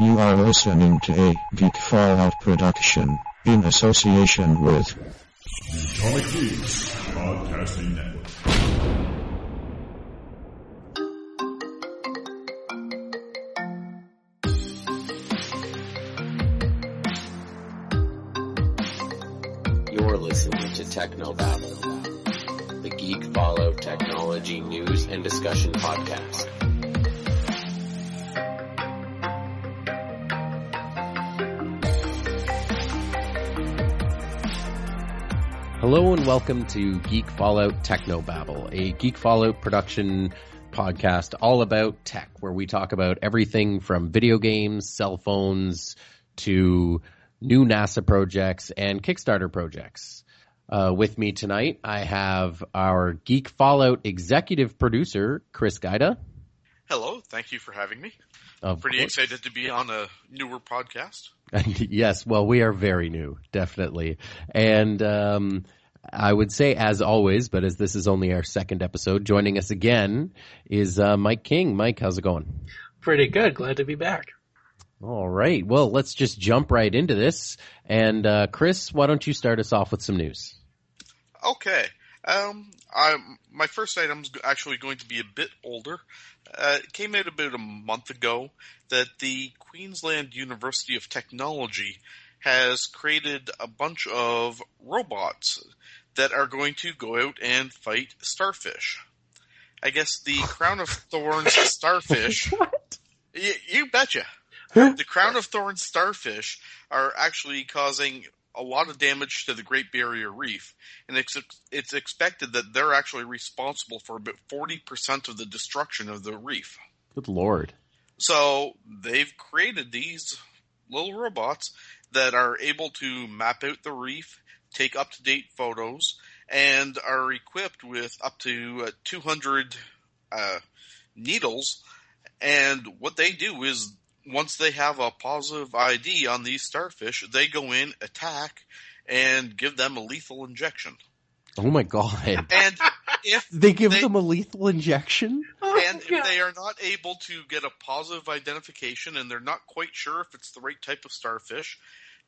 You are listening to a Geek Fallout production in association with Atomic Geeks Podcasting Network. Listening to Technobabble, the Geek Fallout technology news and discussion podcast. Hello and welcome to Geek Fallout Technobabble, a Geek Fallout production podcast all about tech, where we talk about everything from video games, cell phones, to new NASA projects and Kickstarter projects. With me tonight, I have our Geek Fallout executive producer, Chris Gaida. Hello. Thank you for having me. Of course. Pretty excited to be on a newer podcast. Yes. Well, we are very new, definitely. And I would say, as always, but as this is only our second episode, joining us again is Mike King. Mike, how's it going? Pretty good. Glad to be back. All right. Well, let's just jump right into this. And Chris, why don't you start us off with some news? Okay. My first item is actually going to be a bit older. It came out about a month ago that the Queensland University of Technology has created a bunch of robots that are going to go out and fight starfish. I guess the Crown of Thorns starfish. What? You betcha. The Crown of Thorns starfish are actually causing a lot of damage to the Great Barrier Reef, and it's expected that they're actually responsible for about 40% of the destruction of the reef. Good Lord. So they've created these little robots that are able to map out the reef, take up-to-date photos, and are equipped with up to 200 needles. And what they do is, once they have a positive ID on these starfish, they go in, attack, and give them a lethal injection. Oh my God. And if they give them a lethal injection? And if they are not able to get a positive identification and they're not quite sure if it's the right type of starfish,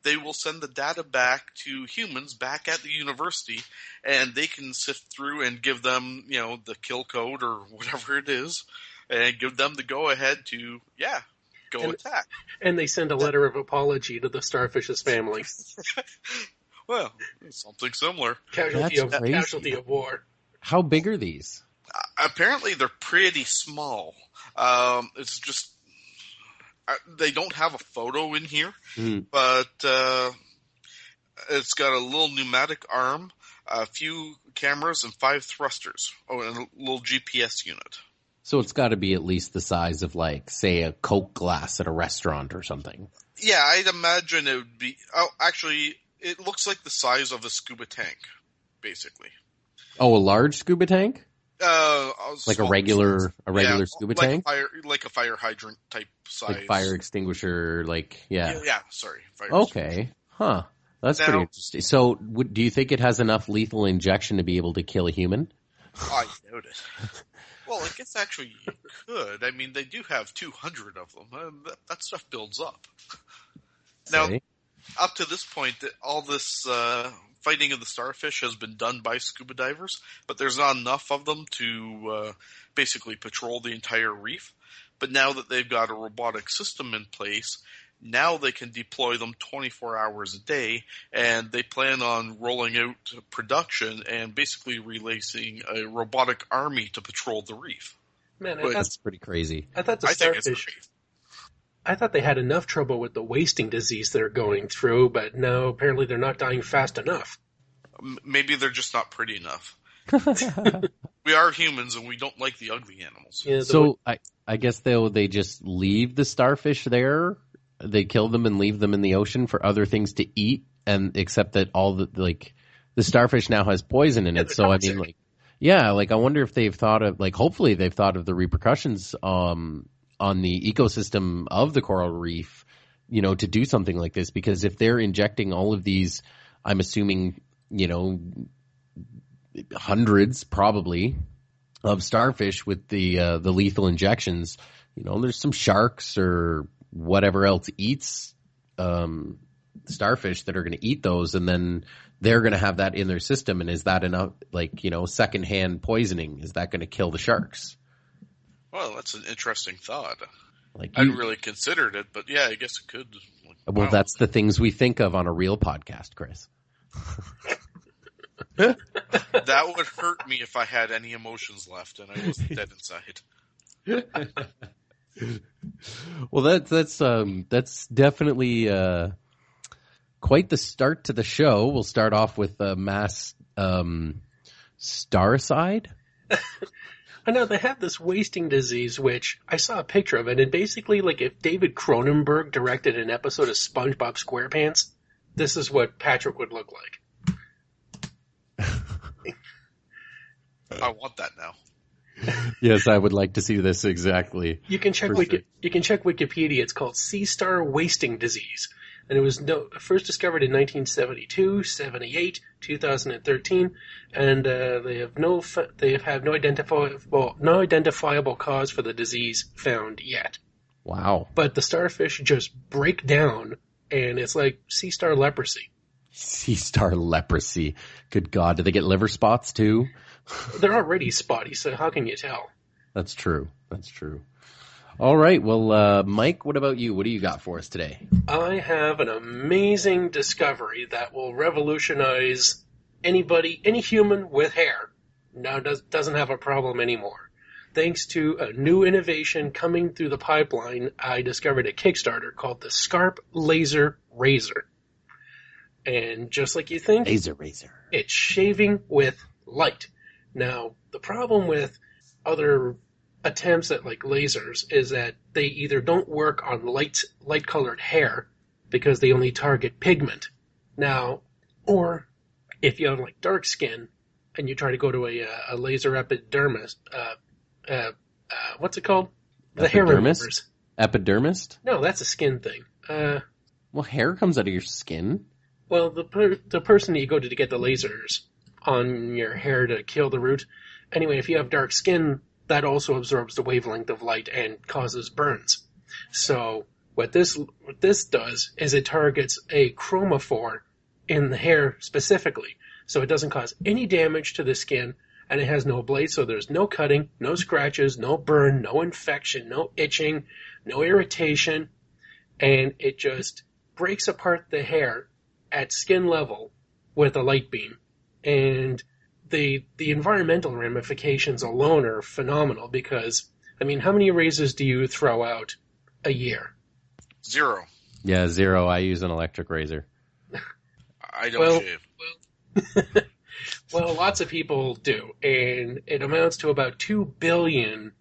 they will send the data back to humans back at the university, and they can sift through and give them, you know, the kill code or whatever it is, and give them the go ahead to, yeah, go and attack. And they send a letter of apology to the starfish's family. Well, something similar. Casualty of war. How big are these? Apparently they're pretty small. It's just, they don't have a photo in here, but it's got a little pneumatic arm, a few cameras, and 5 thrusters. Oh, and a little GPS unit. So it's got to be at least the size of, like, say, a Coke glass at a restaurant or something. Yeah, I'd imagine it would be – oh, actually, it looks like the size of a scuba tank, basically. Oh, a large scuba tank? Like a regular scuba tank? Like a fire hydrant type size. Like fire extinguisher, like – yeah. Yeah, sorry. Fire extinguisher. Huh. That's pretty interesting. So do you think it has enough lethal injection to be able to kill a human? I doubt it. Well, I guess actually you could. I mean, they do have 200 of them. That stuff builds up. Now, up to this point, all this fighting of the starfish has been done by scuba divers, but there's not enough of them to basically patrol the entire reef. But now that they've got a robotic system in place, now they can deploy them 24 hours a day, and they plan on rolling out production and basically releasing a robotic army to patrol the reef. Man, that's pretty crazy. I thought the starfish, I thought they had enough trouble with the wasting disease they're going through, but no, apparently they're not dying fast enough. Maybe they're just not pretty enough. We are humans, and we don't like the ugly animals. Yeah, so I guess they just leave the starfish there. They kill them and leave them in the ocean for other things to eat, and except that all the, like, the starfish now has poison in it. So toxic. I mean, like, yeah, like I wonder if they've thought of, like, hopefully they've thought of the repercussions on the ecosystem of the coral reef, you know, to do something like this, because if they're injecting all of these, I'm assuming, you know, hundreds probably of starfish with the lethal injections, you know, there's some sharks or whatever else eats starfish that are going to eat those, and then they're going to have that in their system. And is that enough, like, you know, secondhand poisoning? Is that going to kill the sharks? Well, that's an interesting thought. Like, I hadn't really considered it, but yeah, I guess it could. Like, well, wow. That's the things we think of on a real podcast, Chris. That would hurt me if I had any emotions left and I wasn't dead inside. Well, that's definitely quite the start to the show. We'll start off with a mass Starside. I know they have this wasting disease, which I saw a picture of it, and basically, like, if David Cronenberg directed an episode of SpongeBob SquarePants, this is what Patrick would look like. I want that now. Yes, I would like to see this exactly. You can check Wikipedia. It's called Sea Star Wasting Disease, and it was first discovered in 1972, 78, 2013, and they have no identifiable cause for the disease found yet. Wow! But the starfish just break down, and it's like sea star leprosy. Sea star leprosy. Good God! Do they get liver spots too? They're already spotty, so how can you tell? That's true. That's true. All right. Well, Mike, what about you? What do you got for us today? I have an amazing discovery that will revolutionize anybody, any human with hair now doesn't have a problem anymore. Thanks to a new innovation coming through the pipeline, I discovered a Kickstarter called the Skarp Laser Razor. And just like you think, it's shaving with light. Now, the problem with other attempts at, like, lasers is that they either don't work on light-colored hair because they only target pigment. Now, or if you have, like, dark skin and you try to go to a laser epidermist, what's it called? The hair removers. Epidermist? No, that's a skin thing. Well, hair comes out of your skin. Well, the person that you go to get the lasers on your hair to kill the root. Anyway, if you have dark skin, that also absorbs the wavelength of light and causes burns. So what this does is it targets a chromophore in the hair specifically. So it doesn't cause any damage to the skin, and it has no blade, so there's no cutting, no scratches, no burn, no infection, no itching, no irritation, and it just breaks apart the hair at skin level with a light beam. And the environmental ramifications alone are phenomenal because, I mean, how many razors do you throw out a year? Zero. Yeah, zero. I use an electric razor. I don't shave. Well, lots of people do, and it amounts to about 2 billion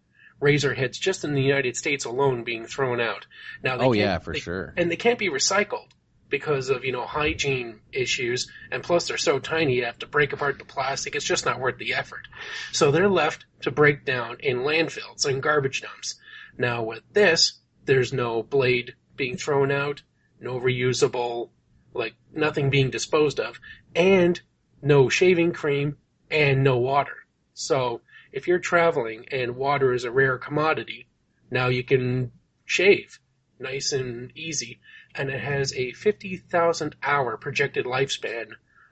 razor heads just in the United States alone being thrown out. Now, sure. And they can't be recycled, because of, you know, hygiene issues, and plus they're so tiny you have to break apart the plastic. It's just not worth the effort. So they're left to break down in landfills and garbage dumps. Now with this, there's no blade being thrown out, no reusable, like, nothing being disposed of, and no shaving cream and no water. So if you're traveling and water is a rare commodity, now you can shave nice and easy. And it has a 50,000-hour projected lifespan,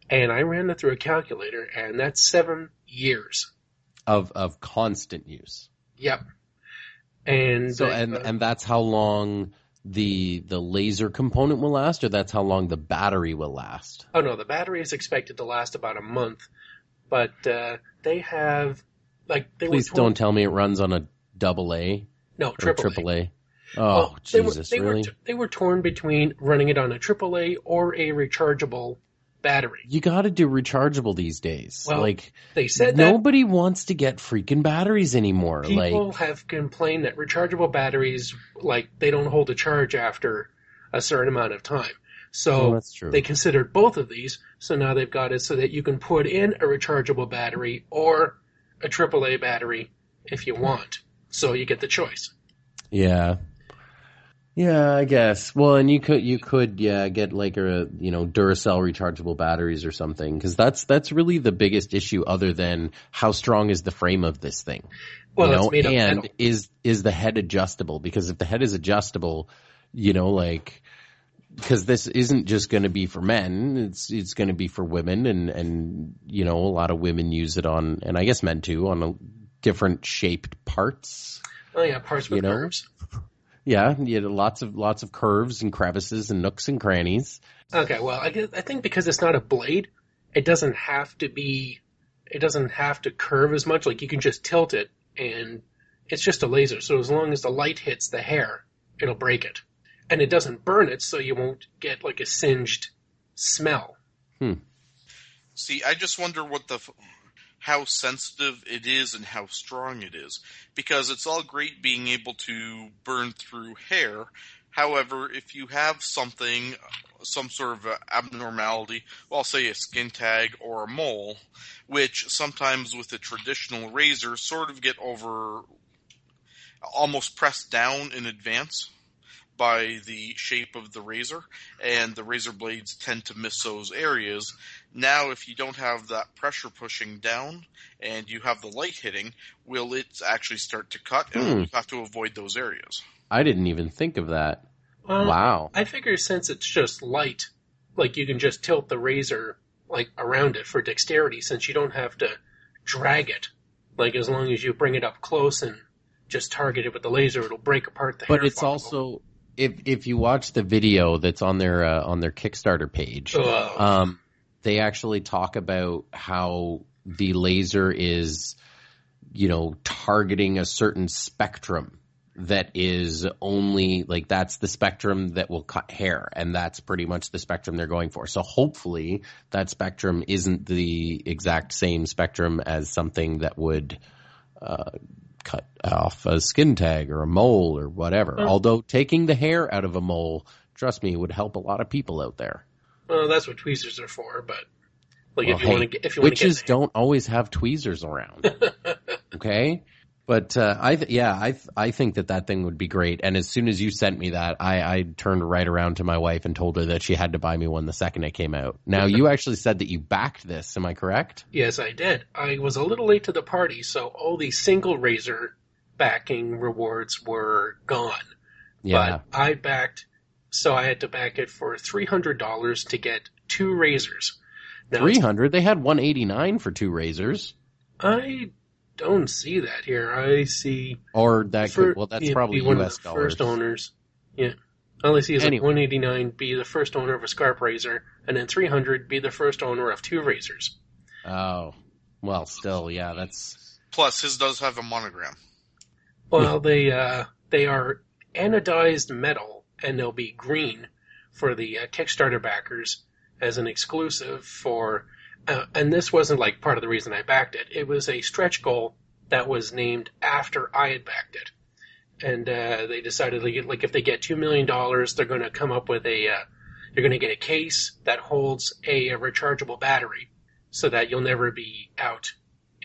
and I ran it through a calculator, and that's 7 years of constant use. Yep. And so, and that's how long the laser component will last, or that's how long the battery will last? Oh no, the battery is expected to last about a month, but they have Please don't tell me it runs on a AA. No, AAA. Oh, Jesus, really? They were torn between running it on a AAA or a rechargeable battery. You got to do rechargeable these days. Well, like, they said nobody wants to get freaking batteries anymore. People have complained that rechargeable batteries, like, they don't hold a charge after a certain amount of time. So that's true. They considered both of these, so now they've got it so that you can put in a rechargeable battery or a AAA battery if you want. So you get the choice. Yeah. Yeah, I guess. Well, and you could get, like, a, you know, Duracell rechargeable batteries or something, because that's really the biggest issue other than how strong is the frame of this thing. Well, it's made up metal. And is the head adjustable? Because if the head is adjustable, you know, like, because this isn't just going to be for men. It's going to be for women, and, you know, a lot of women use it on, and I guess men too, on different shaped parts. Oh yeah, parts with curves. Yeah, you know, lots of curves and crevices and nooks and crannies. Okay, well, I think because it's not a blade, it doesn't have to curve as much. Like, you can just tilt it, and it's just a laser. So as long as the light hits the hair, it'll break it, and it doesn't burn it, so you won't get like a singed smell. See, I just wonder how sensitive it is and how strong it is, because it's all great being able to burn through hair. However, if you have something, some sort of abnormality, well, say a skin tag or a mole, which sometimes with a traditional razor sort of get over, almost pressed down in advance by the shape of the razor, and the razor blades tend to miss those areas. Now, if you don't have that pressure pushing down and you have the light hitting, will it actually start to cut, and you have to avoid those areas? I didn't even think of that. Wow. I figure since it's just light, like, you can just tilt the razor, like, around it for dexterity, since you don't have to drag it. Like, as long as you bring it up close and just target it with the laser, it'll break apart the hair. But it's also... If you watch the video that's on their Kickstarter page, they actually talk about how the laser is, you know, targeting a certain spectrum that is only, like, that's the spectrum that will cut hair, and that's pretty much the spectrum they're going for. So hopefully that spectrum isn't the exact same spectrum as something that would cut off a skin tag or a mole or whatever. Oh. Although taking the hair out of a mole, trust me, would help a lot of people out there. Well, that's what tweezers are for, but like, well, witches don't always have tweezers around. Okay? But I think that thing would be great. And as soon as you sent me that, I turned right around to my wife and told her that she had to buy me one the second it came out. Now, you actually said that you backed this. Am I correct? Yes, I did. I was a little late to the party, so all the single razor backing rewards were gone. Yeah. But I backed, so I had to back it for $300 to get two razors. Now, $300? They had $189 for two razors. I don't see that here. I see, or that could, well, that's probably one US of the dollars. First owners, yeah. All I see is anyway, like $189 be the first owner of a Skarp razor, and then $300 be the first owner of two razors. Oh, well, still, yeah, that's plus his does have a monogram. Well, they are anodized metal, and they'll be green for the Kickstarter backers as an exclusive for. And this wasn't like part of the reason I backed it. It was a stretch goal that was named after I had backed it. And they decided, like, if they get $2 million, they're going to come up with you're going to get a case that holds a rechargeable battery so that you'll never be out.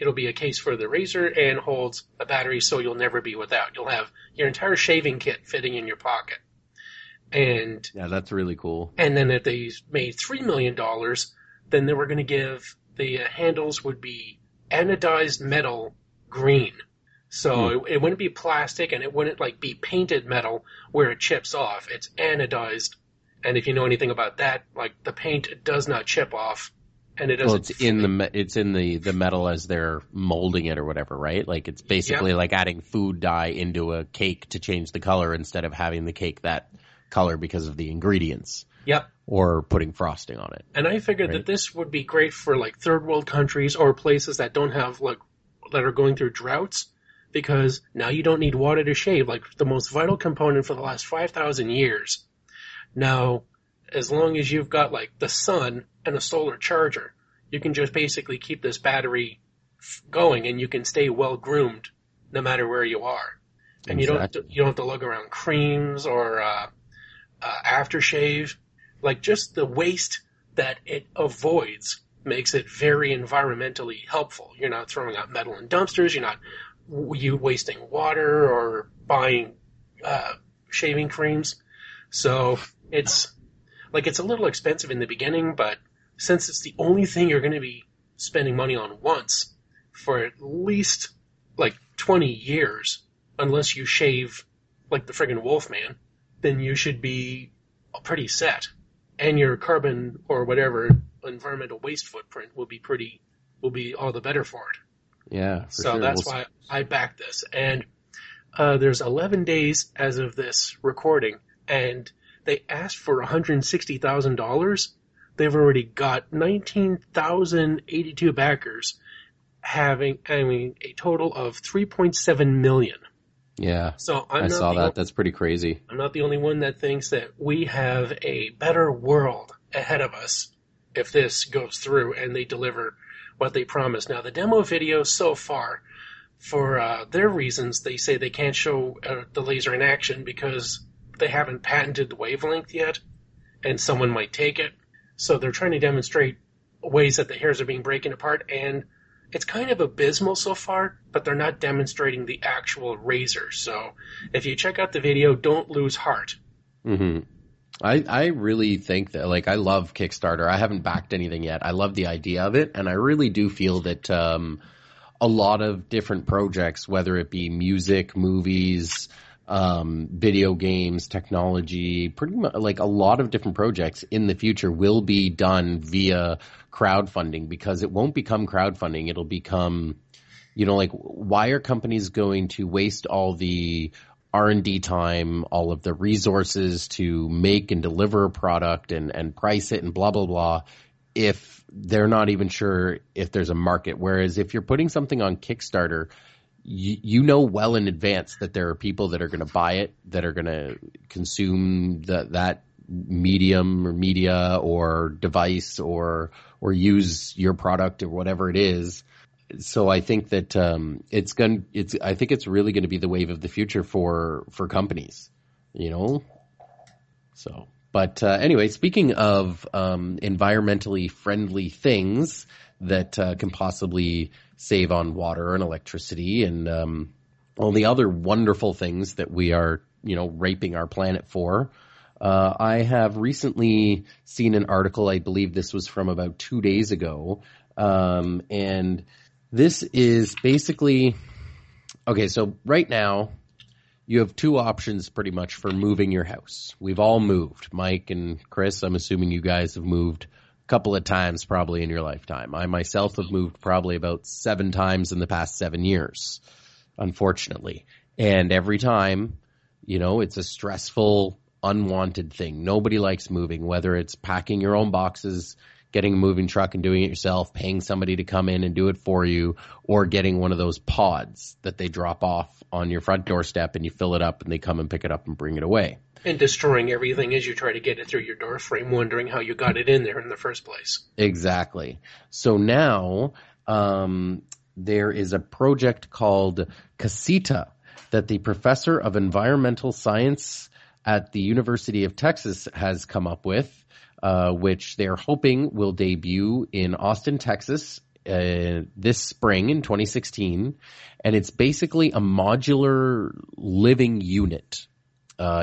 It'll be a case for the razor and holds a battery so you'll never be without. You'll have your entire shaving kit fitting in your pocket. And yeah, that's really cool. And then if they made $3 million... then they were going to give, the handles would be anodized metal green. So it wouldn't be plastic, and it wouldn't like be painted metal where it chips off. It's anodized. And if you know anything about that, like, the paint does not chip off, and it doesn't. Well, it's in the metal as they're molding it or whatever, right? Like, it's basically like adding food dye into a cake to change the color instead of having the cake that color because of the ingredients. Yep. Or putting frosting on it. And I figured that this would be great for, like, third world countries or places that don't have, like, that are going through droughts, because now you don't need water to shave, like, the most vital component for the last 5,000 years. Now, as long as you've got, like, the sun and a solar charger, you can just basically keep this battery going, and you can stay well groomed no matter where you are. And exactly. you don't have to lug around creams or aftershave. Like, just the waste that it avoids makes it very environmentally helpful. You're not throwing out metal in dumpsters. You're not wasting water or buying shaving creams. So it's like, it's a little expensive in the beginning, but since it's the only thing you're going to be spending money on once for at least like 20 years, unless you shave like the friggin' Wolfman, then you should be pretty set. And your carbon or whatever environmental waste footprint will be all the better for it. Yeah. So that's why I backed this. And there's 11 days as of this recording, and they asked for $160,000. They've already got 19,082 backers, having a total of 3.7 million. Yeah, so I saw that. That's pretty crazy. I'm not the only one that thinks that we have a better world ahead of us if this goes through and they deliver what they promised. Now, the demo video so far, for their reasons, they say they can't show the laser in action because they haven't patented the wavelength yet, and someone might take it. So they're trying to demonstrate ways that the hairs are being broken apart, and it's kind of abysmal so far, but they're not demonstrating the actual razor. So if you check out the video, don't lose heart. Mm-hmm. I really think that, I love Kickstarter. I haven't backed anything yet. I love the idea of it, and I really do feel that a lot of different projects, whether it be music, movies, video games, technology, pretty much a lot of different projects in the future will be done via crowdfunding, because it won't become crowdfunding. It'll become, why are companies going to waste all the R&D time, all of the resources to make and deliver a product and price it and blah, blah, blah, if they're not even sure if there's a market? Whereas if you're putting something on Kickstarter, you know well in advance that there are people that are going to buy it, that are going to consume that medium or media or device or use your product or whatever it is. So I think that I think it's really going to be the wave of the future for companies, So, but anyway, speaking of environmentally friendly things that can possibly save on water and electricity and all the other wonderful things that we are, raping our planet for. I have recently seen an article, I believe this was from about 2 days ago, and this is basically, okay, so right now you have two options pretty much for moving your house. We've all moved. Mike and Chris, I'm assuming you guys have moved couple of times probably in your lifetime. I myself have moved probably about 7 times in the past 7 years, unfortunately. And every time, it's a stressful, unwanted thing. Nobody likes moving, whether it's packing your own boxes, getting a moving truck and doing it yourself, paying somebody to come in and do it for you, or getting one of those pods that they drop off on your front doorstep and you fill it up and they come and pick it up and bring it away. And destroying everything as you try to get it through your door frame, wondering how you got it in there in the first place. Exactly. So now there is a project called Casita that the professor of environmental science at the University of Texas has come up with, which they're hoping will debut in Austin, Texas this spring in 2016. And it's basically a modular living unit.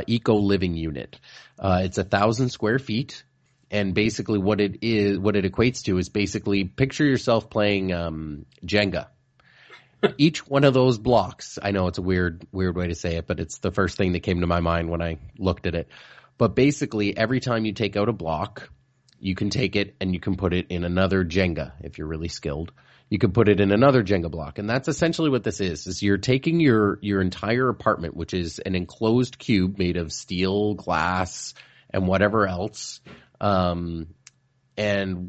Eco living unit. It's 1,000 square feet, and basically what it equates to is basically picture yourself playing Jenga. Each one of those blocks, I know it's a weird way to say it, but it's the first thing that came to my mind when I looked at it. But basically, every time you take out a block, you can take it and you can put it in another Jenga if you're really skilled. You can put it in another Jenga block. And that's essentially what this is you're taking your entire apartment, which is an enclosed cube made of steel, glass, and whatever else. And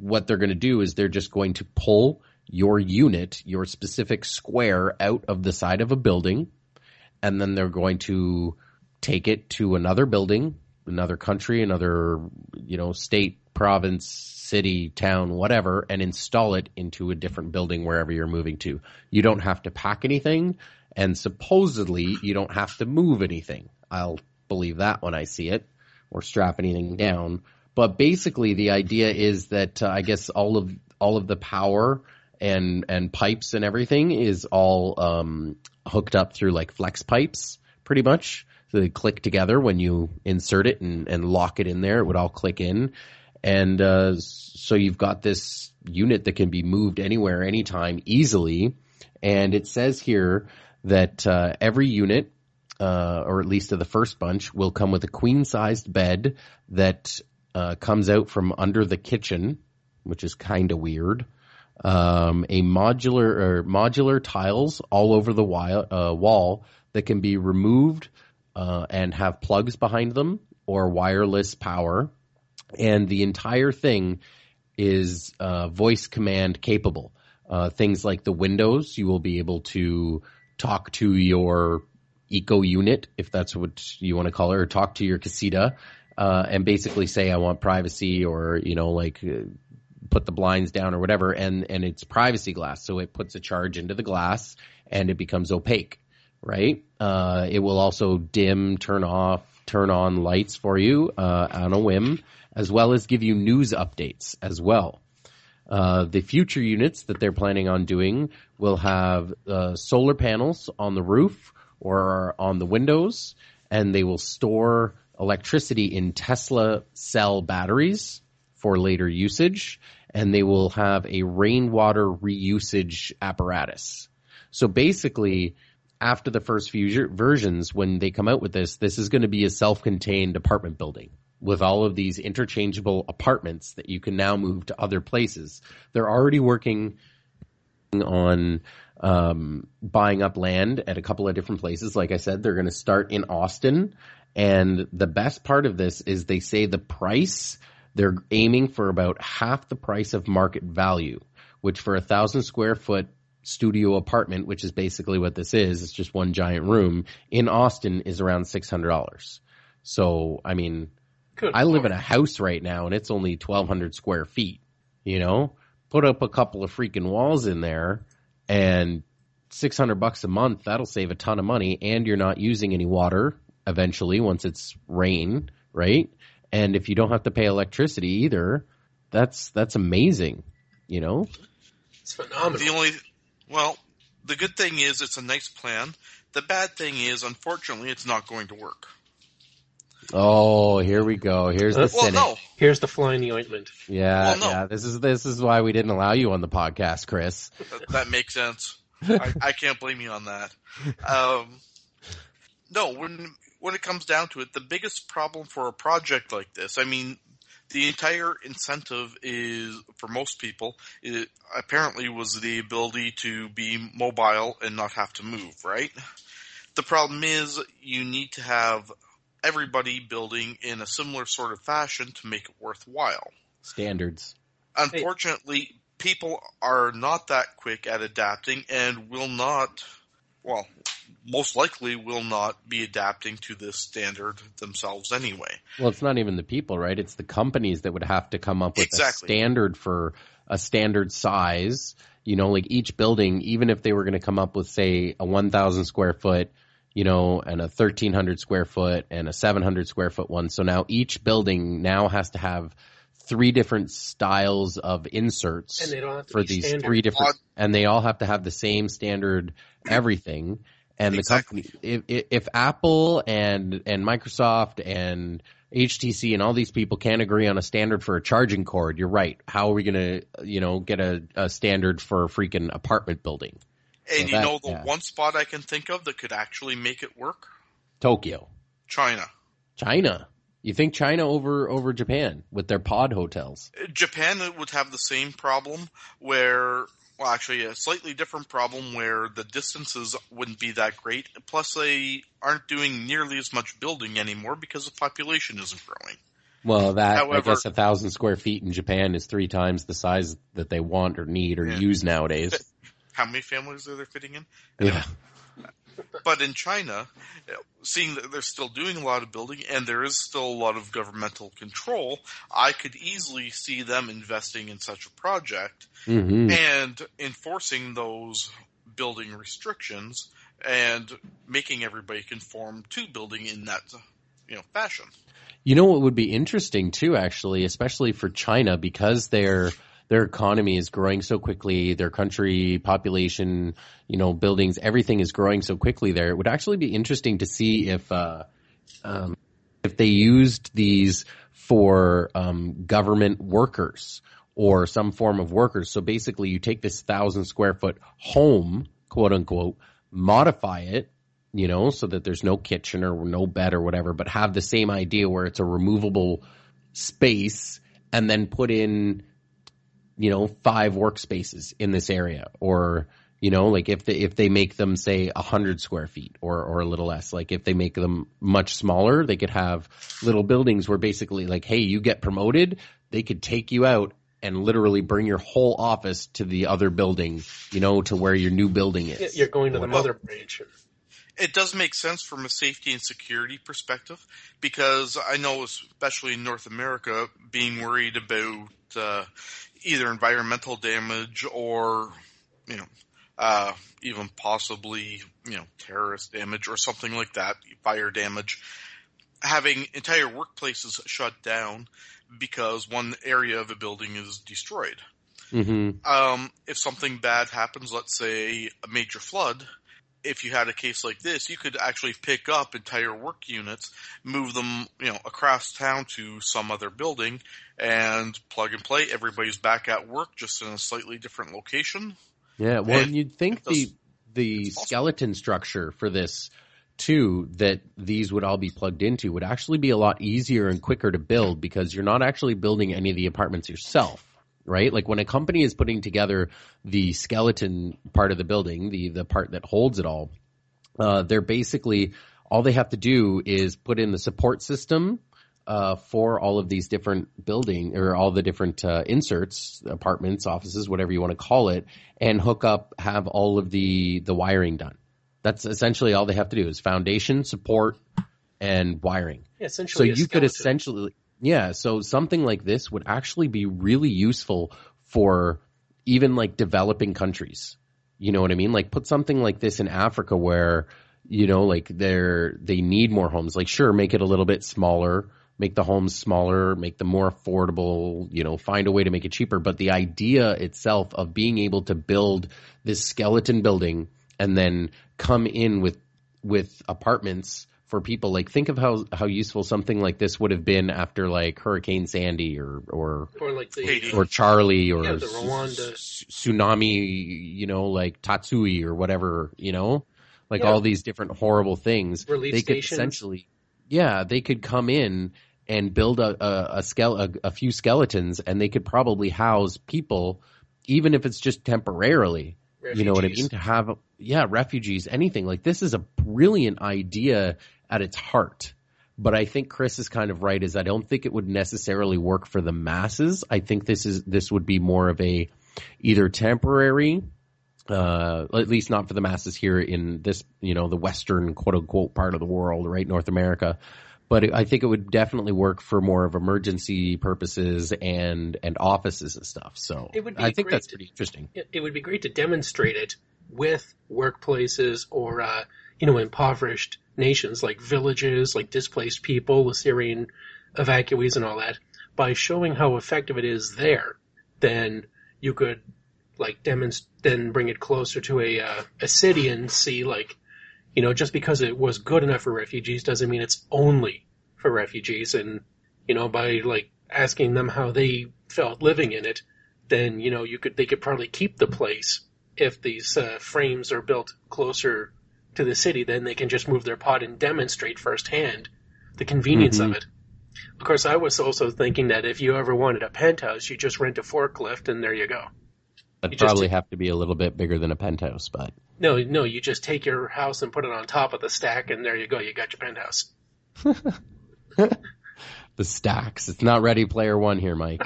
what they're going to do is they're just going to pull your unit, your specific square, out of the side of a building. And then they're going to take it to another building, another country, another, state, province, city, town, whatever, and install it into a different building wherever you're moving to. You don't have to pack anything, and supposedly you don't have to move anything. I'll believe that when I see it, or strap anything down. But basically the idea is that I guess all of the power and pipes and everything is all hooked up through flex pipes pretty much. So they click together when you insert it and lock it in there. It would all click in. And so you've got this unit that can be moved anywhere, anytime, easily. And it says here that every unit or at least of the first bunch, will come with a queen-sized bed that comes out from under the kitchen, which is kind of weird. A modular tiles all over the wall that can be removed and have plugs behind them or wireless power. And the entire thing is voice command capable. Things like the windows, you will be able to talk to your eco unit, if that's what you want to call it, or talk to your Casita and basically say, I want privacy, or, you know, like put the blinds down or whatever. And it's privacy glass. So it puts a charge into the glass and it becomes opaque, right? It will also dim, turn off, turn on lights for you on a whim, as well as give you news updates as well. The future units that they're planning on doing will have solar panels on the roof or on the windows, and they will store electricity in Tesla cell batteries for later usage, and they will have a rainwater reusage apparatus. So basically, after the first few versions, when they come out with this, this is going to be a self-contained apartment building with all of these interchangeable apartments that you can now move to other places. They're already working on buying up land at a couple of different places. Like I said, they're going to start in Austin. And the best part of this is they say the price, they're aiming for about half the price of market value, which for 1,000 square foot studio apartment, which is basically what this is, it's just one giant room, in Austin is around $600. So, I mean... I live in a house right now, and it's only 1,200 square feet, you know? Put up a couple of freaking walls in there, and $600 a month, that'll save a ton of money, and you're not using any water eventually once it's rain, right? And if you don't have to pay electricity either, that's amazing, you know? It's phenomenal. The good thing is it's a nice plan. The bad thing is, unfortunately, it's not going to work. Oh, here we go. Here's the cynic. No. Here's the fly in the ointment. Yeah, yeah. This is why we didn't allow you on the podcast, Chris. That makes sense. I can't blame you on that. No, when it comes down to it, the biggest problem for a project like this, I mean, the entire incentive is for most people, it apparently was the ability to be mobile and not have to move, right? The problem is you need to have everybody building in a similar sort of fashion to make it worthwhile. Standards. Unfortunately, people are not that quick at adapting and will not, well, most likely will not be adapting to this standard themselves anyway. Well, it's not even the people, right? It's the companies that would have to come up with a standard for a standard size. You know, like each building, even if they were going to come up with, say, a 1,000 square foot, you know, and a 1,300 square foot and a 700 square foot one. So now each building now has to have three different styles of inserts for these standard. And they all have to have the same standard everything. And the company, if Apple and Microsoft and HTC and all these people can't agree on a standard for a charging cord, you're right. How are we going to, you know, get a standard for a freaking apartment building? And so one spot I can think of that could actually make it work? Tokyo. China. You think China over Japan with their pod hotels? Japan would have the same problem where – well, actually a slightly different problem where the distances wouldn't be that great. Plus they aren't doing nearly as much building anymore because the population isn't growing. Well, however, I guess 1,000 square feet in Japan is three times the size that they want or need or use nowadays. How many families are they fitting in? Yeah. But in China, seeing that they're still doing a lot of building and there is still a lot of governmental control, I could easily see them investing in such a project and enforcing those building restrictions and making everybody conform to building in that fashion. You know what would be interesting too, actually, especially for China, because their economy is growing so quickly, their country, population, buildings, everything is growing so quickly there. It would actually be interesting to see if they used these for government workers or some form of workers. So basically you take this 1,000 square foot home, quote unquote, modify it you know, so that there's no kitchen or no bed or whatever, but have the same idea where it's a removable space and then put in, you know, 5 workspaces in this area, or, you know, like if they make them say 100 square feet or a little less, like if they make them much smaller, they could have little buildings where basically like, hey, you get promoted, they could take you out and literally bring your whole office to the other building, you know, to where your new building is. You're going to the mother branch. It does make sense from a safety and security perspective, because I know especially in North America being worried about either environmental damage or, you know, even possibly, you know, terrorist damage or something like that, fire damage, having entire workplaces shut down because one area of a building is destroyed. Mm-hmm. If something bad happens, let's say a major flood, if you had a case like this, you could actually pick up entire work units, move them, you know, across town to some other building, and plug and play. Everybody's back at work, just in a slightly different location. Yeah, well, and you'd think the skeleton structure for this too, that these would all be plugged into, would actually be a lot easier and quicker to build, because you're not actually building any of the apartments yourself. Right? Like when a company is putting together the skeleton part of the building, the part that holds it all, they're basically, all they have to do is put in the support system for all of these different building, or all the different inserts, apartments, offices, whatever you want to call it, and hook up, have all of the wiring done. That's essentially all they have to do is foundation, support, and wiring. Yeah, essentially so you skeleton. Could essentially... Yeah, so something like this would actually be really useful for even like developing countries. You know what I mean? Like put something like this in Africa where, you know, like they need more homes. Like sure, make it a little bit smaller, make the homes smaller, make them more affordable, you know, find a way to make it cheaper. But the idea itself of being able to build this skeleton building and then come in with apartments for people, like think of how useful something like this would have been after like Hurricane Sandy or like the, or Charlie or the Rwanda tsunami, you know, like Tatsui or whatever, you know, like all these different horrible things. Relief they stations. Could essentially, yeah, they could come in and build a few skeletons, and they could probably house people, even if it's just temporarily. Refugees. You know what I mean? To have, yeah, refugees, anything. Like this is a brilliant idea at its heart. But I think Chris is kind of right, is I don't think it would necessarily work for the masses. I think this would be more of a either temporary, at least not for the masses here in this, you know, the Western quote unquote part of the world, right? North America. But I think it would definitely work for more of emergency purposes and offices and stuff. So I think that's pretty interesting. It would be great to demonstrate it with workplaces or, you know, impoverished nations like villages, like displaced people, the Syrian evacuees and all that. By showing how effective it is there, then you could like then bring it closer to a city and see like, you know, just because it was good enough for refugees doesn't mean it's only for refugees. And, you know, by like asking them how they felt living in it, then, you know, they could probably keep the place if these frames are built closer to the city. Then they can just move their pod and demonstrate firsthand the convenience of it. Of course, I was also thinking that if you ever wanted a penthouse, you just rent a forklift and there you go. That'd probably have to be a little bit bigger than a penthouse, but... No, you just take your house and put it on top of the stack, and there you go, you got your penthouse. The stacks. It's not Ready Player One here, Mike.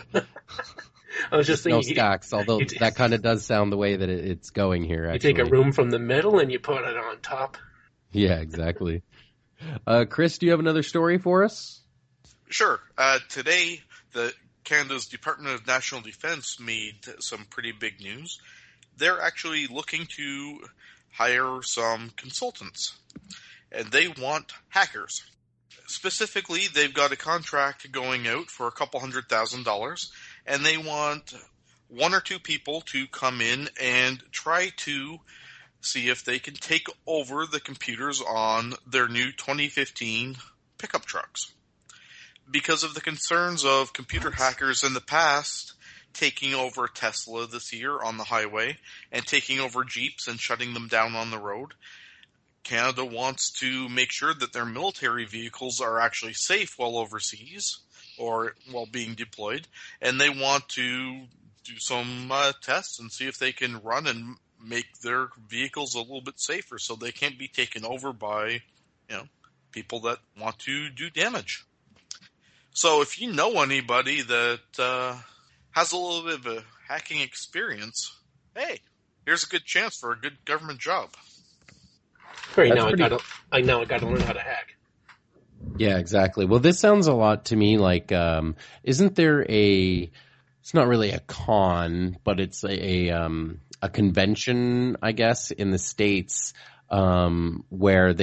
I was just thinking... No stacks, although that kind of does sound the way that it's going here, actually. You take a room from the middle, and you put it on top. Yeah, exactly. Chris, do you have another story for us? Sure. Today, Canada's Department of National Defence made some pretty big news. They're actually looking to hire some consultants, and they want hackers. Specifically, they've got a contract going out for $200,000, and they want 1 or 2 people to come in and try to see if they can take over the computers on their new 2015 pickup trucks. Because of the concerns of computer hackers in the past taking over Tesla this year on the highway and taking over Jeeps and shutting them down on the road, Canada wants to make sure that their military vehicles are actually safe while overseas or while being deployed, and they want to do some tests and see if they can run and make their vehicles a little bit safer so they can't be taken over by, people that want to do damage. So if you know anybody that has a little bit of a hacking experience, hey, here's a good chance for a good government job. Great. Now I got to learn how to hack. Yeah, exactly. Well, this sounds a lot to me like, isn't there a? It's not really a con, but it's a convention, I guess, in the States where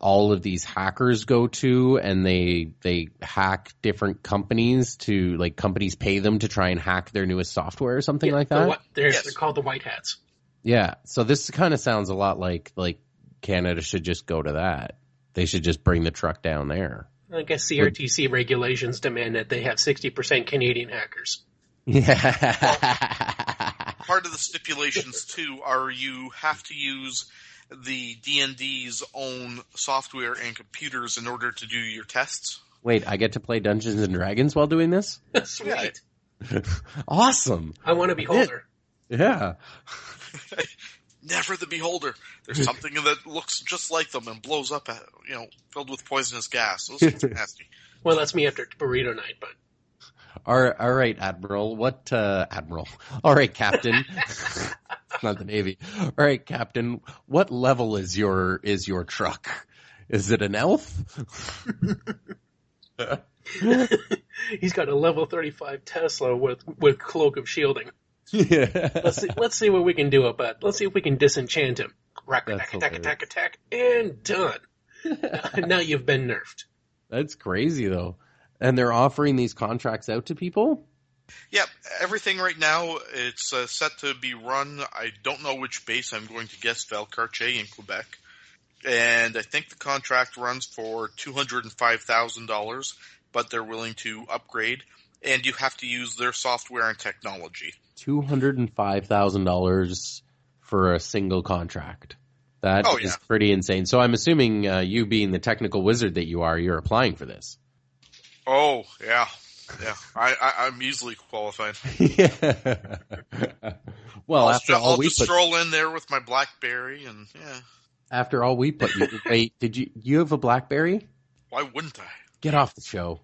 all of these hackers go to, and they hack different companies to, like, companies pay them to try and hack their newest software or something like that. They're called the White Hats. Yeah, so this kind of sounds a lot like Canada should just go to that. They should just bring the truck down there. I guess CRTC regulations demand that they have 60% Canadian hackers. Yeah. Well, part of the stipulations too are you have to use the D&D's own software and computers in order to do your tests. Wait, I get to play Dungeons & Dragons while doing this? Sweet. Awesome. I want a beholder. Yeah. Never the beholder. There's something that looks just like them and blows up, filled with poisonous gas. Those things are nasty. Well, that's me after burrito night, but... All right, Admiral. What, Admiral? All right, Captain. Not the Navy. All right, Captain. What level is your truck? Is it an elf? He's got a level 35 Tesla with cloak of shielding. Yeah. Let's see what we can do about it. Let's see if we can disenchant him. Attack, and done. Now you've been nerfed. That's crazy, though. And they're offering these contracts out to people? Yep. Everything right now, it's set to be run. I don't know which base. I'm going to guess Valcartier in Quebec. And I think the contract runs for $205,000, but they're willing to upgrade. And you have to use their software and technology. $205,000 for a single contract. That is pretty insane. So I'm assuming you being the technical wizard that you are, you're applying for this. Oh, yeah. I'm easily qualified. Yeah. Well, I'll just stroll in there with my BlackBerry, and yeah. After all, we put you. Wait, did you have a BlackBerry? Why wouldn't I? Get off the show.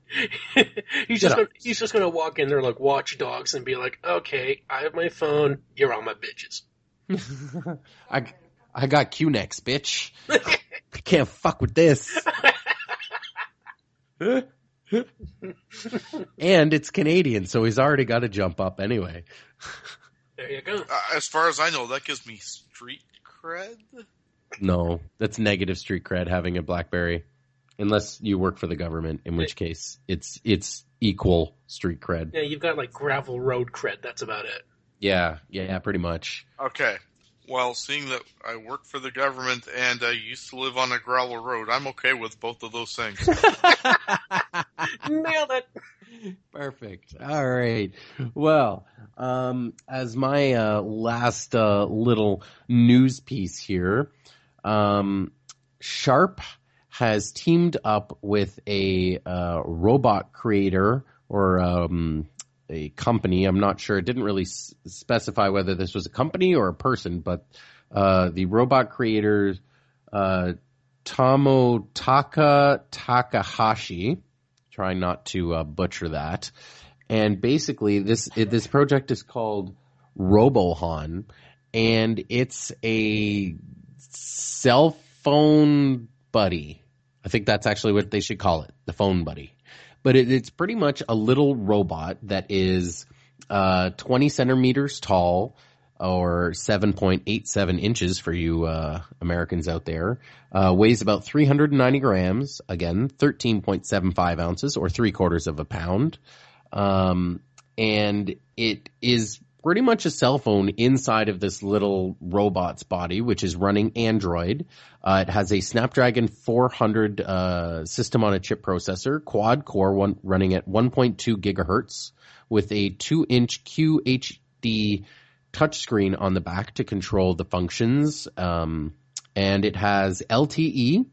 He's just gonna walk in there like Watch Dogs and be like, "Okay, I have my phone. You're all my bitches." I got QNX, bitch. I can't fuck with this. And it's Canadian, so he's already got to jump up anyway. There you go. As far as I know, that gives me street cred? No, that's negative street cred, having a BlackBerry. Unless you work for the government, in which case it's equal street cred. Yeah, you've got like gravel road cred. That's about it. Yeah, pretty much. Okay. Well, seeing that I work for the government and I used to live on a gravel road, I'm okay with both of those things. Nailed it. Perfect. All right. Well, as my last little news piece here, Sharp has teamed up with a robot creator or a company. I'm not sure. It didn't really specify whether this was a company or a person, but the robot creator Tomotaka Takahashi, trying not to butcher that. And basically this project is called RoboHon, and it's a cell phone buddy. I think that's actually what they should call it, the phone buddy. But it's pretty much a little robot that is 20 centimeters tall, or 7.87 inches for you Americans out there. Weighs about 390 grams, again, 13.75 ounces or 3/4 of a pound. And it is pretty much a cell phone inside of this little robot's body, which is running Android. It has a Snapdragon 400 system-on-a-chip processor, quad-core, running at 1.2 gigahertz, with a 2-inch QHD touchscreen on the back to control the functions and it has LTE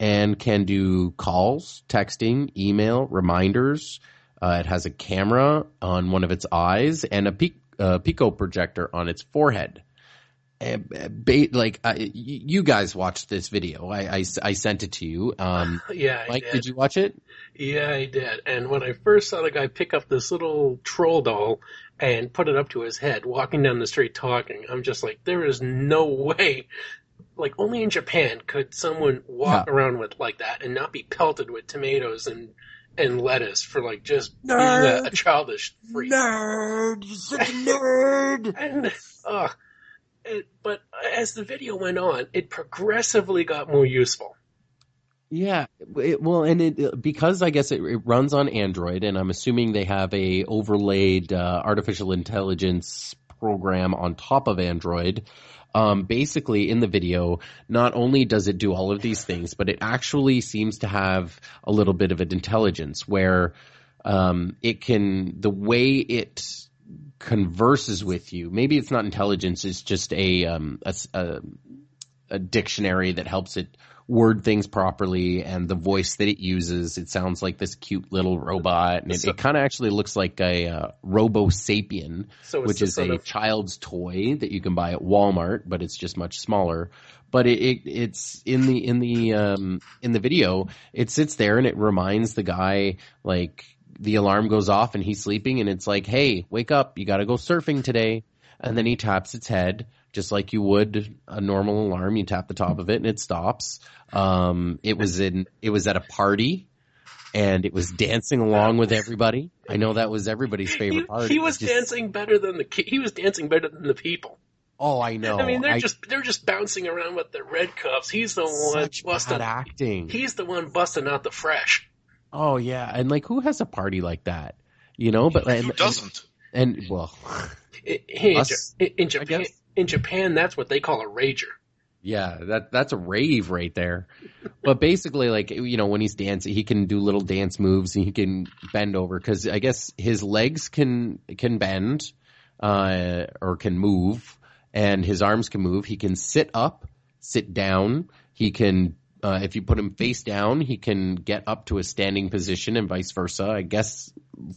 and can do calls, texting, email, reminders. It has a camera on one of its eyes and a Pico projector on its forehead. You guys watched this video. I sent it to you. Yeah, Mike, did you watch it? Yeah, I did. And when I first saw the guy pick up this little troll doll and put it up to his head, walking down the street talking, I'm just like, there is no way. Like, only in Japan could someone walk around with like that and not be pelted with tomatoes and lettuce for, like, just being a childish freak. Nerd! You're such a nerd! But as the video went on, it progressively got more useful. Yeah, because I guess it runs on Android, and I'm assuming they have a overlaid artificial intelligence program on top of Android. Basically, in the video, not only does it do all of these things, but it actually seems to have a little bit of an intelligence where the way it converses with you. Maybe it's not intelligence; it's just a dictionary that helps it word things properly, and the voice that it uses. It sounds like this cute little robot, and it kind of actually looks like a Robosapien, which is a child's toy that you can buy at Walmart, but it's just much smaller. But it's in the video, it sits there and it reminds the guy, like, the alarm goes off and he's sleeping, and it's like, hey, wake up, you got to go surfing today. And then he taps its head, just like you would a normal alarm. You tap the top of it and it stops. It was at a party, and it was dancing along with everybody. I know that was everybody's favorite party. He was dancing better than the people. Oh, I know. I mean, they're just bouncing around with their red cups. He's the one busting out the fresh. Oh yeah, and like, who has a party like that? You know, but who doesn't? In Japan, that's what they call a rager. Yeah, that's a rave right there. But basically, like, you know, when he's dancing, he can do little dance moves, and he can bend over, because I guess his legs can bend or can move, and his arms can move. He can sit up, sit down. He can, if you put him face down, he can get up to a standing position, and vice versa. I guess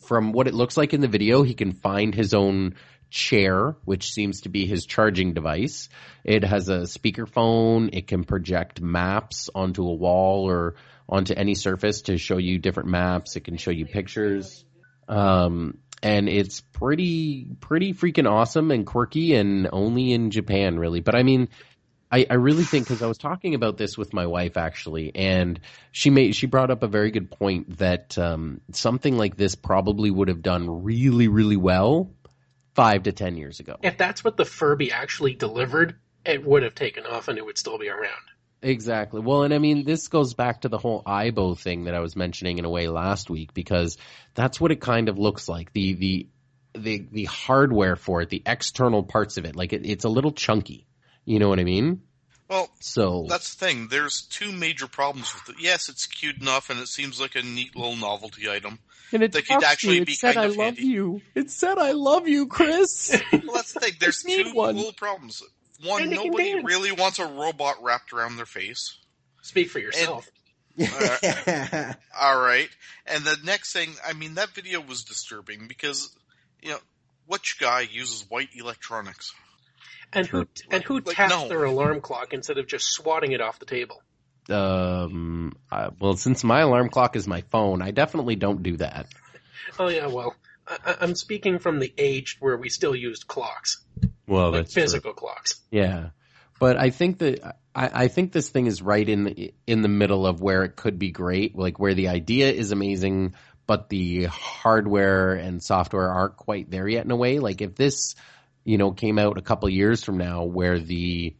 from what it looks like in the video, he can find his own chair, which seems to be his charging device. It has a speakerphone. It can project maps onto a wall or onto any surface to show you different maps. It can show you pictures. And it's pretty freaking awesome and quirky, and only in Japan, really. But I mean, I really think, because I was talking about this with my wife, actually, and she brought up a very good point that something like this probably would have done really, really well 5 to 10 years ago. If that's what the Furby actually delivered, it would have taken off and it would still be around. Exactly. Well, and I mean, this goes back to the whole Aibo thing that I was mentioning in a way last week, because that's what it kind of looks like. The hardware for it, the external parts of it, like it's a little chunky. You know what I mean? Well, so that's the thing. There's two major problems with it. Yes, it's cute enough, and it seems like a neat little novelty item. And it could actually be kind of handy. It said, "I love you, Chris." Well, that's the thing. There's two little problems. One, nobody really wants a robot wrapped around their face. Speak for yourself. All right. And the next thing, I mean, that video was disturbing because, you know, which guy uses white electronics? And who tapped their alarm clock instead of just swatting it off the table? Well, since my alarm clock is my phone, I definitely don't do that. Oh yeah, well, I'm speaking from the age where we still used clocks. Well, like that's physical clocks. Yeah, but I think that I think this thing is right in the middle of where it could be great, like where the idea is amazing, but the hardware and software aren't quite there yet in a way. Like if this, you know, came out a couple of years from now, where the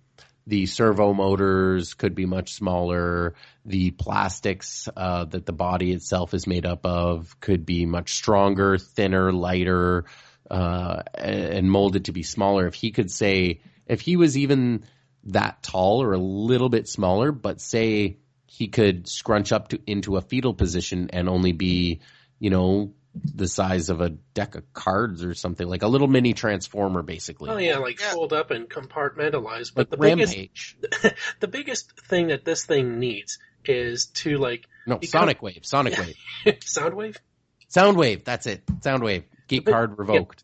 servo motors could be much smaller, the plastics that the body itself is made up of could be much stronger, thinner, lighter, and molded to be smaller. If he could say, if he was even that tall or a little bit smaller, but say he could scrunch up into a fetal position and only be, you know, the size of a deck of cards or something, like a little mini transformer, basically. Oh yeah, like fold up and compartmentalize. But like the Rampage. Biggest, the biggest thing that this thing needs is to like Sonic Wave, Soundwave. That's it. Soundwave. Geek card revoked. Yeah,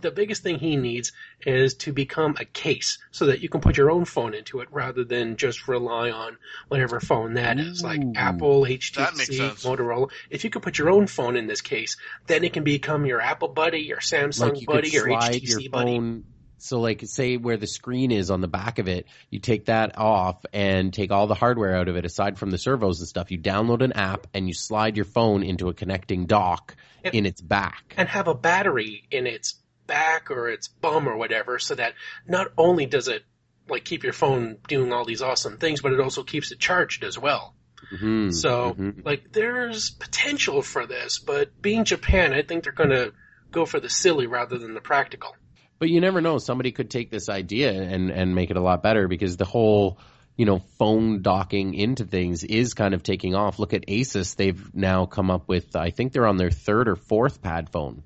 the biggest thing he needs is to become a case so that you can put your own phone into it rather than just rely on whatever phone that is, like Apple, HTC, Motorola. If you can put your own phone in this case, then it can become your Apple buddy, your Samsung buddy, your HTC buddy. So like say where the screen is on the back of it, you take that off and take all the hardware out of it aside from the servos and stuff. You download an app and you slide your phone into a connecting dock in its back. And have a battery in its back or its bum or whatever so that not only does it like keep your phone doing all these awesome things, but it also keeps it charged as well. Mm-hmm. So like there's potential for this, but being Japan, I think they're going to go for the silly rather than the practical. But you never know. Somebody could take this idea and make it a lot better because the whole, you know, phone docking into things is kind of taking off. Look at Asus. They've now come up with, I think they're on their third or fourth pad phone,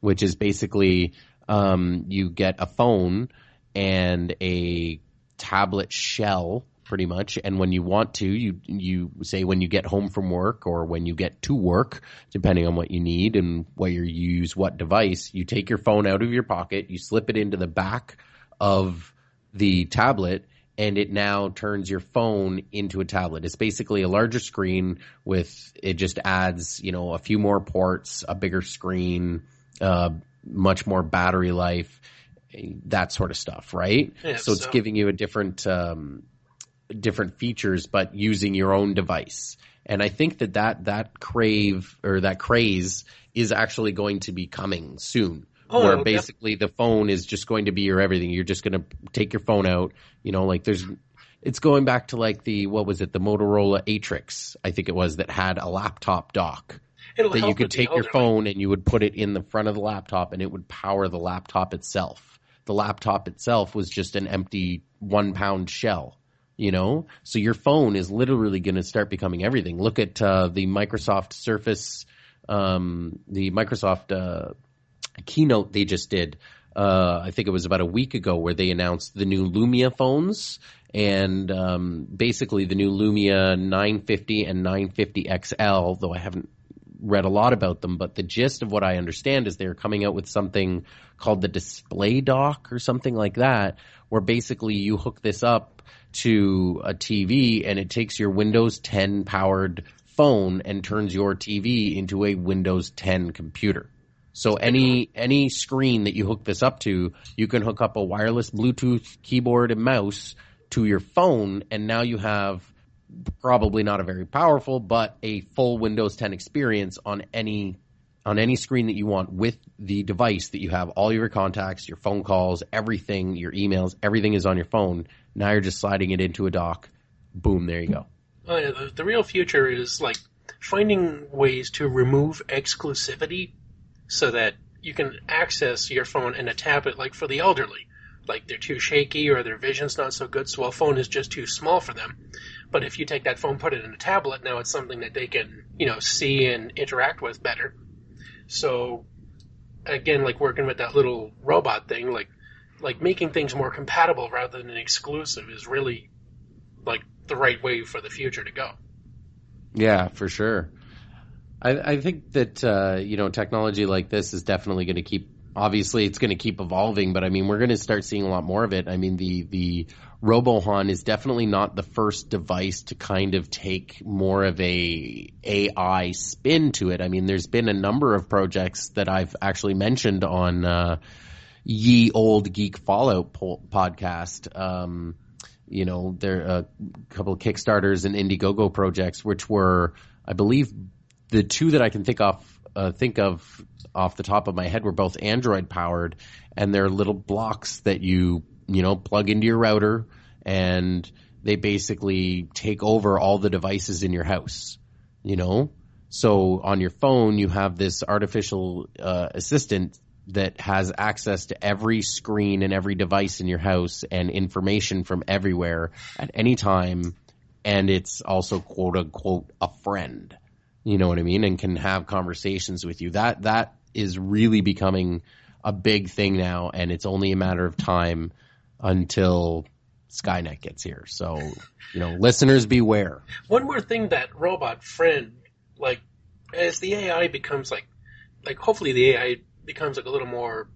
which is basically you get a phone and a tablet shell pretty much. And when you want to, you say when you get home from work or when you get to work, depending on what you need and where you use what device, you take your phone out of your pocket, you slip it into the back of the tablet, and it now turns your phone into a tablet. It's basically a larger screen with – it just adds, you know, a few more ports, a bigger screen, much more battery life, that sort of stuff, right? Yeah, so it's giving you a different features but using your own device. And I think that craze is actually going to be coming soon. Where basically the phone is just going to be your everything. You're just going to take your phone out, you know, like it's going back to like the Motorola Atrix, I think it was, that had a laptop dock. That you could take your phone and you would put it in the front of the laptop and it would power the laptop itself. The laptop itself was just an empty 1-pound shell. You know, so your phone is literally going to start becoming everything. Look at the Microsoft Surface, the Microsoft keynote they just did. I think it was about a week ago where they announced the new Lumia phones and basically the new Lumia 950 and 950 XL, though I haven't read a lot about them. But the gist of what I understand is they're coming out with something called the display dock or something like that, where basically you hook this up to a TV and it takes your Windows 10 powered phone and turns your TV into a Windows 10 computer. So any screen that you hook this up to, you can hook up a wireless Bluetooth keyboard and mouse to your phone, and now you have probably not a very powerful, but a full Windows 10 experience on any screen that you want with the device that you have. All your contacts, your phone calls, everything, your emails, everything is on your phone. Now you're just sliding it into a dock. Boom, there you go. The real future is like finding ways to remove exclusivity so that you can access your phone and a tablet, like for the elderly. Like they're too shaky or their vision's not so good, so a phone is just too small for them. But if you take that phone, put it in a tablet, now it's something that they can, you know, see and interact with better. So, again, like working with that little robot thing, like making things more compatible rather than exclusive is really like the right way for the future to go. Yeah, for sure. I think that you know, technology like this is definitely going to keep. Obviously, it's going to keep evolving, but I mean, we're going to start seeing a lot more of it. I mean, the RoboHon is definitely not the first device to kind of take more of a AI spin to it. I mean, there's been a number of projects that I've actually mentioned on Ye Old Geek Fallout podcast. You know, there are a couple of Kickstarters and Indiegogo projects, which were, I believe, the two that I can think of off the top of my head were both Android powered, and they're little blocks that you know, plug into your router, and they basically take over all the devices in your house, you know? So on your phone, you have this artificial assistant that has access to every screen and every device in your house and information from everywhere at any time. And it's also quote unquote a friend. You know what I mean? And can have conversations with you. That is really becoming a big thing now, and it's only a matter of time until Skynet gets here. So, you know, listeners beware. One more thing that robot friend, like, as the AI becomes like hopefully the AI becomes like a little more,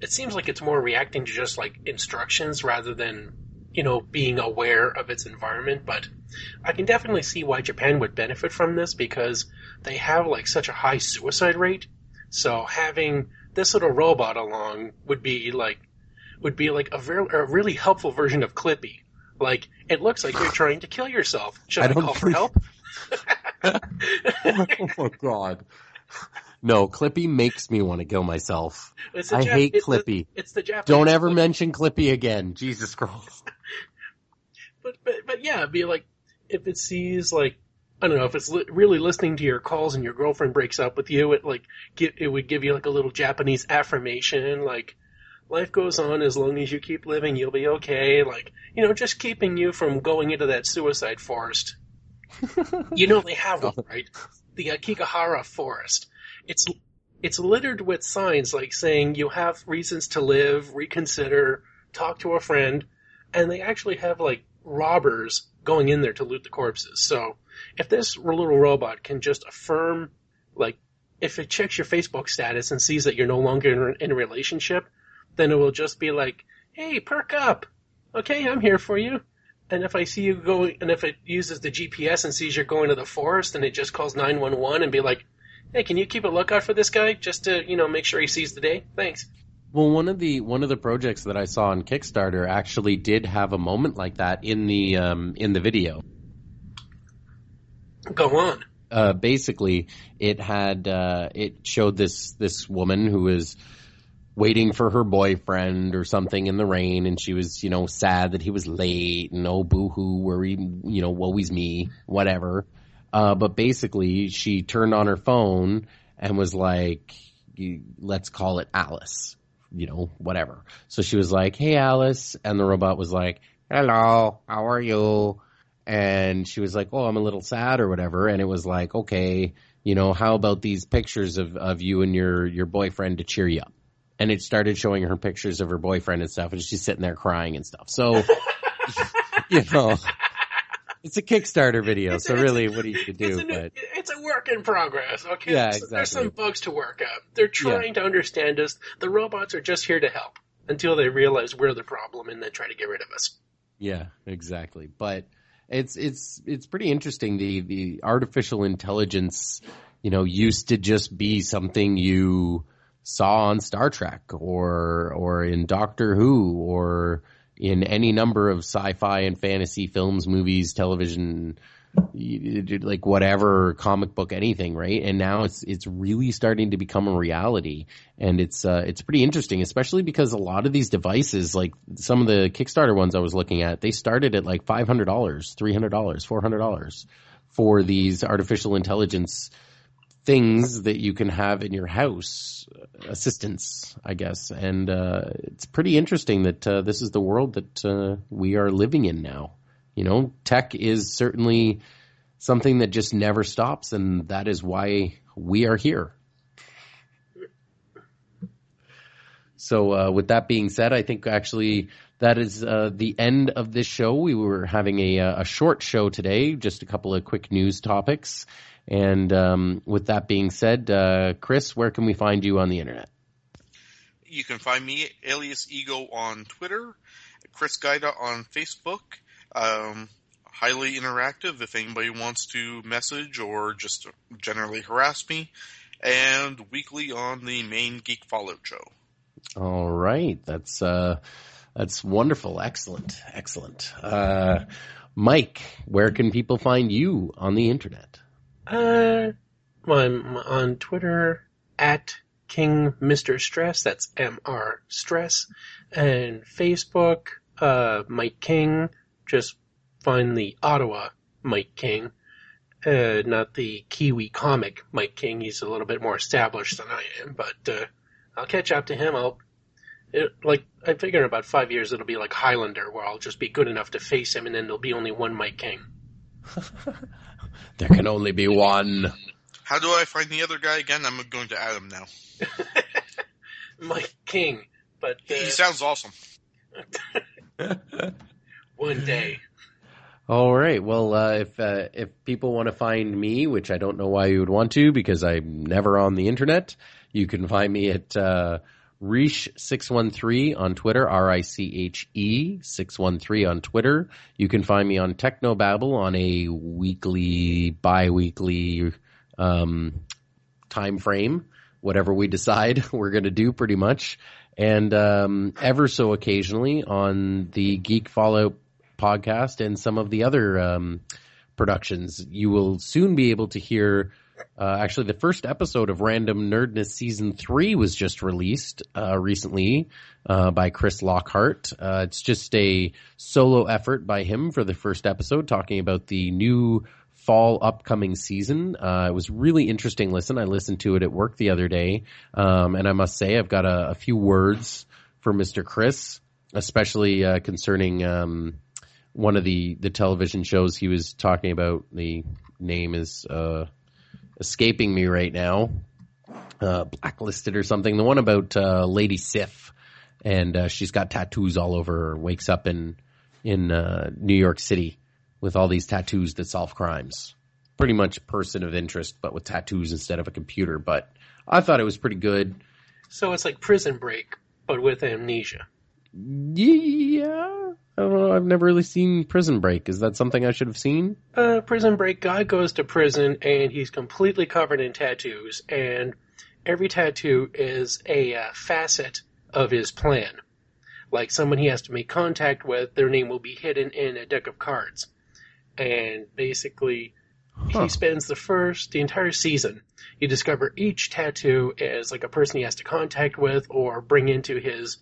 it seems like it's more reacting to just like instructions rather than, you know, being aware of its environment. But I can definitely see why Japan would benefit from this, because they have like such a high suicide rate. So having this little robot along would be like a really helpful version of Clippy. Like, it looks like you're trying to kill yourself. Should I call for help? Oh, God. No, Clippy makes me want to kill myself. I hate Clippy. It's the Japanese. Don't ever mention Clippy again. Jesus Christ. But yeah, it'd be like, if it sees, like, I don't know, if it's really listening to your calls and your girlfriend breaks up with you, it would give you like a little Japanese affirmation, like, life goes on as long as you keep living, you'll be okay. Like, you know, just keeping you from going into that suicide forest. You know they have one, right? The Aokigahara forest. It's littered with signs like saying you have reasons to live, reconsider, talk to a friend, and they actually have like robbers going in there to loot the corpses. So if this little robot can just affirm, like, if it checks your Facebook status and sees that you're no longer in a relationship, then it will just be like, hey, perk up. Okay, I'm here for you. And if I see you going, and if it uses the GPS and sees you're going to the forest, then it just calls 911 and be like, hey, can you keep a lookout for this guy just to, you know, make sure he sees the day? Thanks. Well, one of the projects that I saw on Kickstarter actually did have a moment like that in the video. Go on. Basically, it had it showed this woman who was waiting for her boyfriend or something in the rain, and she was, you know, sad that he was late, and oh, boo-hoo, worry, you know, woe is me, whatever. But basically, she turned on her phone and was like, let's call it Alice, you know, whatever. So she was like, hey, Alice, and the robot was like, hello, how are you? And she was like, oh, I'm a little sad or whatever, and it was like, okay, you know, how about these pictures of you and your boyfriend to cheer you up? And it started showing her pictures of her boyfriend and stuff, and she's sitting there crying and stuff. So, you know, it's a Kickstarter video, so really, what do you do? It's a work in progress, okay? Yeah, exactly. There's some bugs to work out. They're trying to understand us. The robots are just here to help until they realize we're the problem and then try to get rid of us. Yeah, exactly. But it's pretty interesting. The artificial intelligence, you know, used to just be something you saw on Star Trek or in Doctor Who or in any number of sci-fi and fantasy films, movies, television, like whatever, comic book, anything, right? And now it's really starting to become a reality, and it's pretty interesting, especially because a lot of these devices, like some of the Kickstarter ones I was looking at, they started at like $500, $300, $400 for these artificial intelligence things that you can have in your house, assistance, I guess. And it's pretty interesting that this is the world that we are living in now. You know, tech is certainly something that just never stops, and that is why we are here. So with that being said, I think actually that is the end of this show. We were having a short show today, just a couple of quick news topics. And with that being said, Chris, where can we find you on the internet? You can find me, alias Ego, on Twitter, Chris Gaida on Facebook. Highly interactive if anybody wants to message or just generally harass me. And weekly on the main Geek Fallout show. All right. That's wonderful. Excellent. Excellent. Mike, where can people find you on the internet? I'm on Twitter at King Mr. Stress. That's MR Stress. And Facebook, Mike King. Just find the Ottawa Mike King, not the Kiwi comic Mike King. He's a little bit more established than I am, but I'll catch up to him. I figure in about 5 years it'll be like Highlander, where I'll just be good enough to face him, and then there'll be only one Mike King. There can only be one. How do I find the other guy again? I'm going to add him now. My king. But he sounds awesome. One day. All right. Well, if people want to find me, which I don't know why you would want to because I'm never on the internet, you can find me at Riche613 on Twitter, R-I-C-H-E 613 on Twitter. You can find me on Technobabble on a weekly, bi-weekly time frame, whatever we decide we're going to do pretty much. And ever so occasionally on the Geek Fallout podcast and some of the other productions. You will soon be able to hear actually the first episode of Random Nerdness Season 3 was just released recently by Chris Lockhart. It's just a solo effort by him for the first episode talking about the new fall upcoming season. It was really interesting listen. I listened to it at work the other day, and I must say I've got a few words for Mr. Chris, especially concerning one of the television shows he was talking about. The name is escaping me right now, Blacklisted or something. The one about Lady Sif, and she's got tattoos all over her, wakes up in New York City with all these tattoos that solve crimes. Pretty much person of interest, but with tattoos instead of a computer. But I thought it was pretty good. So it's like Prison Break, but with amnesia. Yeah. I don't know. I've never really seen Prison Break. Is that something I should have seen? Prison Break. Guy goes to prison, and he's completely covered in tattoos. And every tattoo is a facet of his plan. Like someone he has to make contact with, their name will be hidden in a deck of cards. And basically, he spends the entire season. You discover each tattoo is like a person he has to contact with or bring into his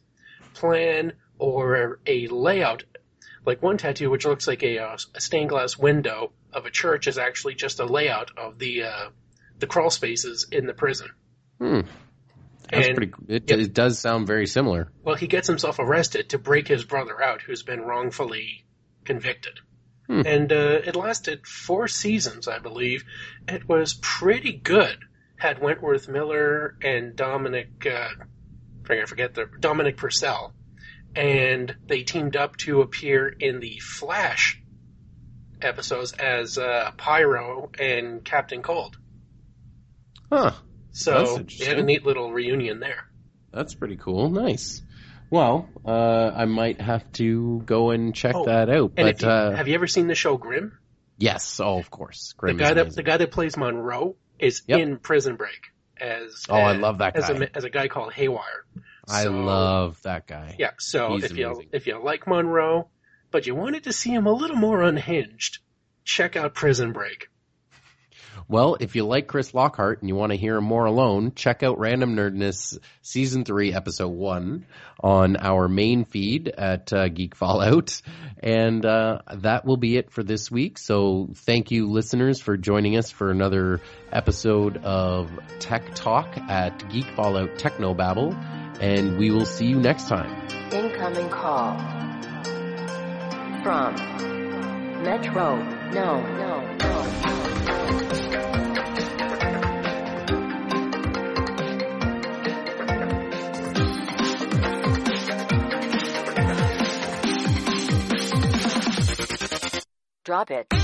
plan or a layout. Like one tattoo, which looks like a stained glass window of a church, is actually just a layout of the crawl spaces in the prison. Hmm. It does sound very similar. Well, he gets himself arrested to break his brother out, who's been wrongfully convicted. And it lasted 4 seasons, I believe. It was pretty good. Had Wentworth Miller and Dominic Purcell. And they teamed up to appear in the Flash episodes as Pyro and Captain Cold. Huh. So they had a neat little reunion there. That's pretty cool. Nice. Well, I might have to go and check that out. And but have you ever seen the show Grimm? Yes, of course. Grimm the guy that plays Monroe is in Prison Break as I love that guy as a guy called Haywire. I love that guy. Yeah, so he's if you like Monroe, but you wanted to see him a little more unhinged, check out Prison Break. Well, if you like Chris Lockhart and you want to hear him more alone, check out Random Nerdness Season 3, Episode 1 on our main feed at Geek Fallout. And that will be it for this week. So thank you, listeners, for joining us for another episode of Tech Talk at Geek Fallout Technobabble. And we will see you next time. Incoming call from Metro. No. Drop it.